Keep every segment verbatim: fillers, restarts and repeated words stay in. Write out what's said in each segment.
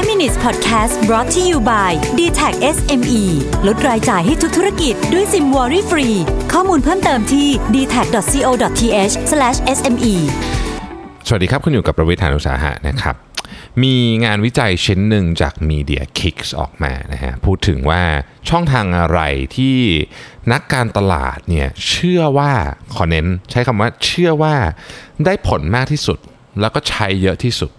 ไฟว์ minutes podcast brought to you by ดี แท็ก เอส เอ็ม อี ลดรายจ่ายให้ทุกธุรกิจด้วยซิมวอรี่ฟรีข้อมูลเพิ่มเติมที่ ดี แท็ก โอ ที เอช สแลช เอส เอ็ม อี สวัสดีครับคุณอยู่กับประวิทย์ หาญอุตสาหะนะครับมีงานวิจัยชิ้นหนึ่งจาก Media Kits ออกมานะฮะพูดถึงว่าช่องทางอะไรที่นักการตลาดเนี่ยเชื่อว่าขอเน้นใช้คำว่าเชื่อว่าได้ผลมากที่สุดแล้วก็ใช้เยอะที่สุด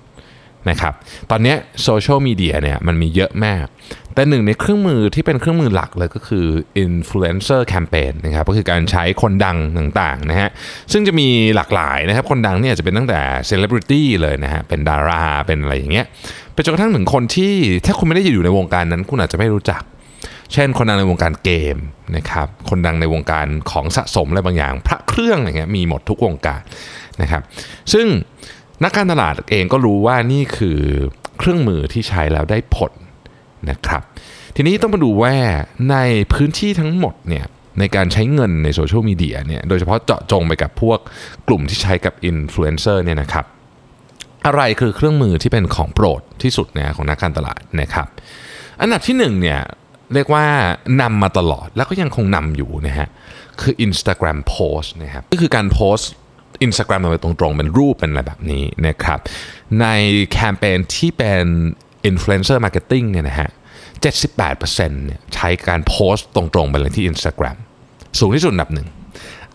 นะครับตอนนี้โซเชียลมีเดียเนี่ยมันมีเยอะมากแต่หนึ่งในเครื่องมือที่เป็นเครื่องมือหลักเลยก็คือ influencer campaign นะครับก็คือการใช้คนดังต่างๆนะฮะซึ่งจะมีหลากหลายนะครับคนดังเนี่ยจะเป็นตั้งแต่ celebrity เลยนะฮะเป็นดาราเป็นอะไรอย่างเงี้ยไปจนกระทั่งถึงคนที่ถ้าคุณไม่ได้อยู่ในวงการนั้นคุณอาจจะไม่รู้จักเช่นคนดังในวงการเกมนะครับคนดังในวงการของสะสมอะไรบางอย่างพระเครื่องอะไรเงี้ยมีหมดทุกวงการนะครับซึ่งนักการตลาดเองก็รู้ว่านี่คือเครื่องมือที่ใช้แล้วได้ผลนะครับทีนี้ต้องมาดูว่าในพื้นที่ทั้งหมดเนี่ยในการใช้เงินในโซเชียลมีเดียเนี่ยโดยเฉพาะเจาะจงไปกับพวกกลุ่มที่ใช้กับอินฟลูเอนเซอร์เนี่ยนะครับอะไรคือเครื่องมือที่เป็นของโปรดที่สุดนะของนักการตลาดนะครับอันดับที่หนึ่งเนี่ยเรียกว่านำมาตลอดแล้วก็ยังคงนำอยู่นะฮะคือ Instagram Post นะครับก็คือการโพสInstagram มันไปตรงๆเป็นรูปเป็นอะไรแบบนี้นะครับในแคมเปญที่เป็น influencer marketing เนี่ยนะฮะ เจ็ดสิบแปดเปอร์เซ็นต์ เนี่ยใช้การโพสต์ตรงๆไปเลยที่ Instagram สูงที่สุดอันดับหนึ่ง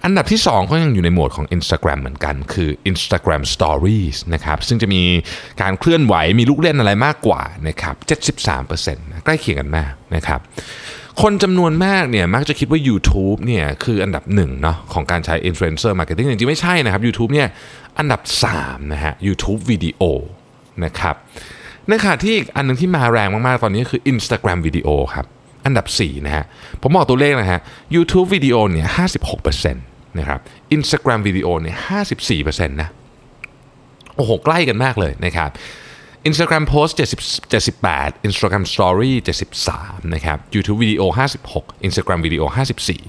อันดับที่สองก็ยังอยู่ในโหมดของ Instagram เหมือนกันคือ Instagram Stories นะครับซึ่งจะมีการเคลื่อนไหวมีลูกเล่นอะไรมากกว่านะครับ เจ็ดสิบสามเปอร์เซ็นต์ ใกล้เคียงกันมากนะครับคนจำนวนมากเนี่ยมักจะคิดว่า YouTube เนี่ยคืออันดับหนึ่งเนาะของการใช้ Influencer Marketing จริงๆไม่ใช่นะครับ YouTube เนี่ยอันดับสามนะฮะ YouTube Video นะครับในขณะที่อีกอันนึงที่มาแรงมากๆตอนนี้คือ Instagram Video ครับอันดับสี่นะฮะผมบอกตัวเลขนะฮะ YouTube Video เนี่ย ห้าสิบหกเปอร์เซ็นต์ นะครับ Instagram Video เนี่ย ห้าสิบสี่เปอร์เซ็นต์ นะโอ้โหใกล้กันมากเลยนะครับInstagram Post เจ็ดสิบ เจ็ดสิบแปด Instagram Story เจ็ดสิบสามนะครับ YouTube Video ห้าสิบหก Instagram Video ห้าสิบสี่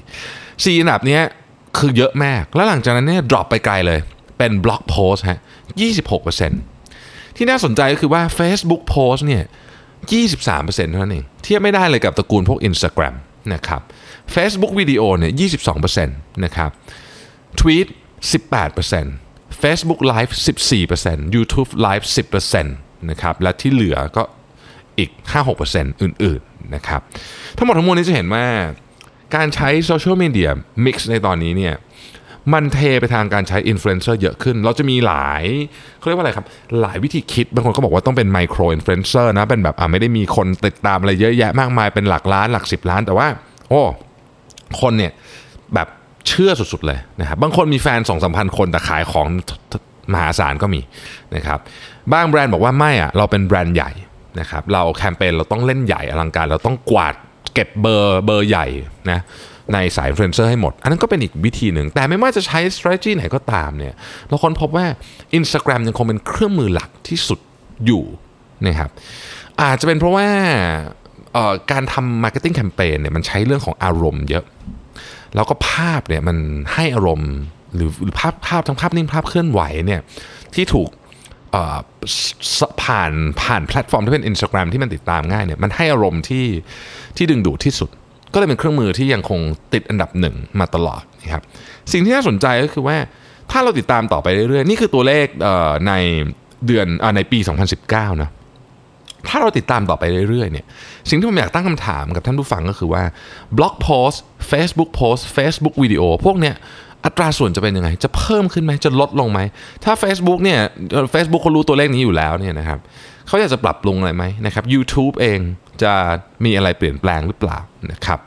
สี่อันดับเนี้ยคือเยอะมากแล้วหลังจากนั้นเนี่ยดรอปไปไกลเลยเป็น Blog Post ฮะ ยี่สิบหกเปอร์เซ็นต์ ที่น่าสนใจก็คือว่า Facebook Post เนี่ย ยี่สิบสามเปอร์เซ็นต์ เท่านั้นเองเทียบไม่ได้เลยกับตระกูลพวก Instagram นะครับ Facebook Video เนี่ย ยี่สิบสองเปอร์เซ็นต์ นะครับ Tweet สิบแปดเปอร์เซ็นต์Facebook Live สิบสี่เปอร์เซ็นต์ YouTube Live สิบเปอร์เซ็นต์ นะครับและที่เหลือก็อีก ห้าหกเปอร์เซ็นต์ อื่นๆนะครับทั้งหมดทั้งมวลนี้จะเห็นว่าการใช้โซเชียลมีเดียมิกซ์ในตอนนี้เนี่ยมันเทไปทางการใช้อินฟลูเอนเซอร์เยอะขึ้นเราจะมีหลายเขาเรียกว่าอะไรครับหลายวิธีคิดบางคนก็บอกว่าต้องเป็นไมโครอินฟลูเอนเซอร์นะเป็นแบบอ่ะไม่ได้มีคนติดตามอะไรเยอะแยะมากมายเป็นหลักล้านหลักสิบล้านแต่ว่าโอ้คนเนี่ยแบบเชื่อสุดๆเลยนะครับบางคนมีแฟน สองสามพัน คนแต่ขายของมหาศาลก็มีนะครับบางแบรนด์บอกว่าไม่อ่ะเราเป็นแบรนด์ใหญ่นะครับเราแคมเปญเราต้องเล่นใหญ่อลังการเราต้องกวาดเก็บเบอร์เบอร์ใหญ่นะในสายอินฟลูเอนเซอร์ให้หมดอันนั้นก็เป็นอีกวิธีหนึ่งแต่ไม่ว่าจะใช้ strategy ไหนก็ตามเนี่ยเราค้นพบว่า Instagram ยังคงเป็นเครื่องมือหลักที่สุดอยู่นะครับอาจจะเป็นเพราะว่าการทำ marketing campaign เนี่ยมันใช้เรื่องของอารมณ์เยอะแล้วก็ภาพเนี่ยมันให้อารมณ์หรือภาพภาพทั้งภาพนิ่งภาพเคลื่อนไหวเนี่ยที่ถูกผ่านผ่านแพลตฟอร์มที่เป็น Instagram ที่มันติดตามง่ายเนี่ยมันให้อารมณ์ที่ที่ดึงดูดที่สุดก็เลยเป็นเครื่องมือที่ยังคงติดอันดับหนึ่งมาตลอดนะครับสิ่งที่น่าสนใจก็คือว่าถ้าเราติดตามต่อไปเรื่อยๆนี่คือตัวเลขในเดือนในปีสองพันสิบเก้านะถ้าเราติดตามต่อไปเรื่อยๆเนี่ยสิ่งที่ผมอยากตั้งคำถามกับท่านผู้ฟังก็คือว่าบล็อกโพสต์ Facebook Post Facebook Video พวกเนี้ยอัตราส่วนจะเป็นยังไงจะเพิ่มขึ้นไหมจะลดลงไหมถ้า Facebook เนี่ย Facebook เขารู้ตัวเลขนี้อยู่แล้วเนี่ยนะครับเขาอยากจะปรับปรุงอะไรไหมนะครับ YouTube เองจะมีอะไรเปลี่ยนแปลงหรือเปล่านะครับ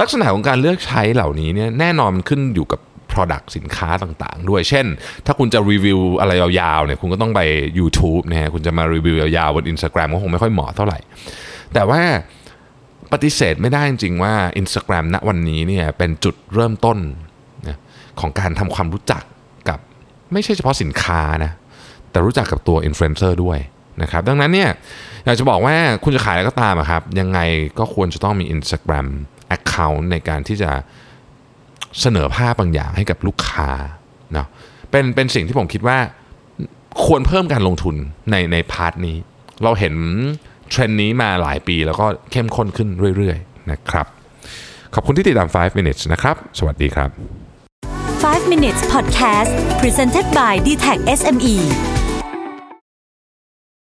ลักษณะของการเลือกใช้เหล่านี้เนี่ยแน่นอนมันขึ้นอยู่กับ product สินค้าต่างๆด้วยเช่นถ้าคุณจะรีวิวอะไรยาวๆเนี่ยคุณก็ต้องไป YouTube นะฮะคุณจะมารีวิวยาวๆบน Instagram ก็คงไม่ค่อยเหมาะเท่าไหร่แต่ว่าปฏิเสธไม่ได้จริงๆว่า Instagram ณวันนี้เนี่ยเป็นจุดเริ่มต้นนะของการทำความรู้จักกับไม่ใช่เฉพาะสินค้านะแต่รู้จักกับตัว influencer ด้วยนะครับดังนั้นเนี่ยอยากจะบอกว่าคุณจะขายอะไรก็ตามอะครับยังไงก็ควรจะต้องมี Instagram account ในการที่จะเสนอภาพบางอย่างให้กับลูกค้าเนาะเป็นเป็นสิ่งที่ผมคิดว่าควรเพิ่มการลงทุนในในพาร์ทนี้เราเห็น เทรนด์นี้มาหลายปีแล้วก็เข้มข้นขึ้นเรื่อยๆนะครับขอบคุณที่ติดตามไฟว์ minutes นะครับสวัสดีครับไฟว์ minutes podcast presented by ดี ที เอ ซี เอส เอ็ม อี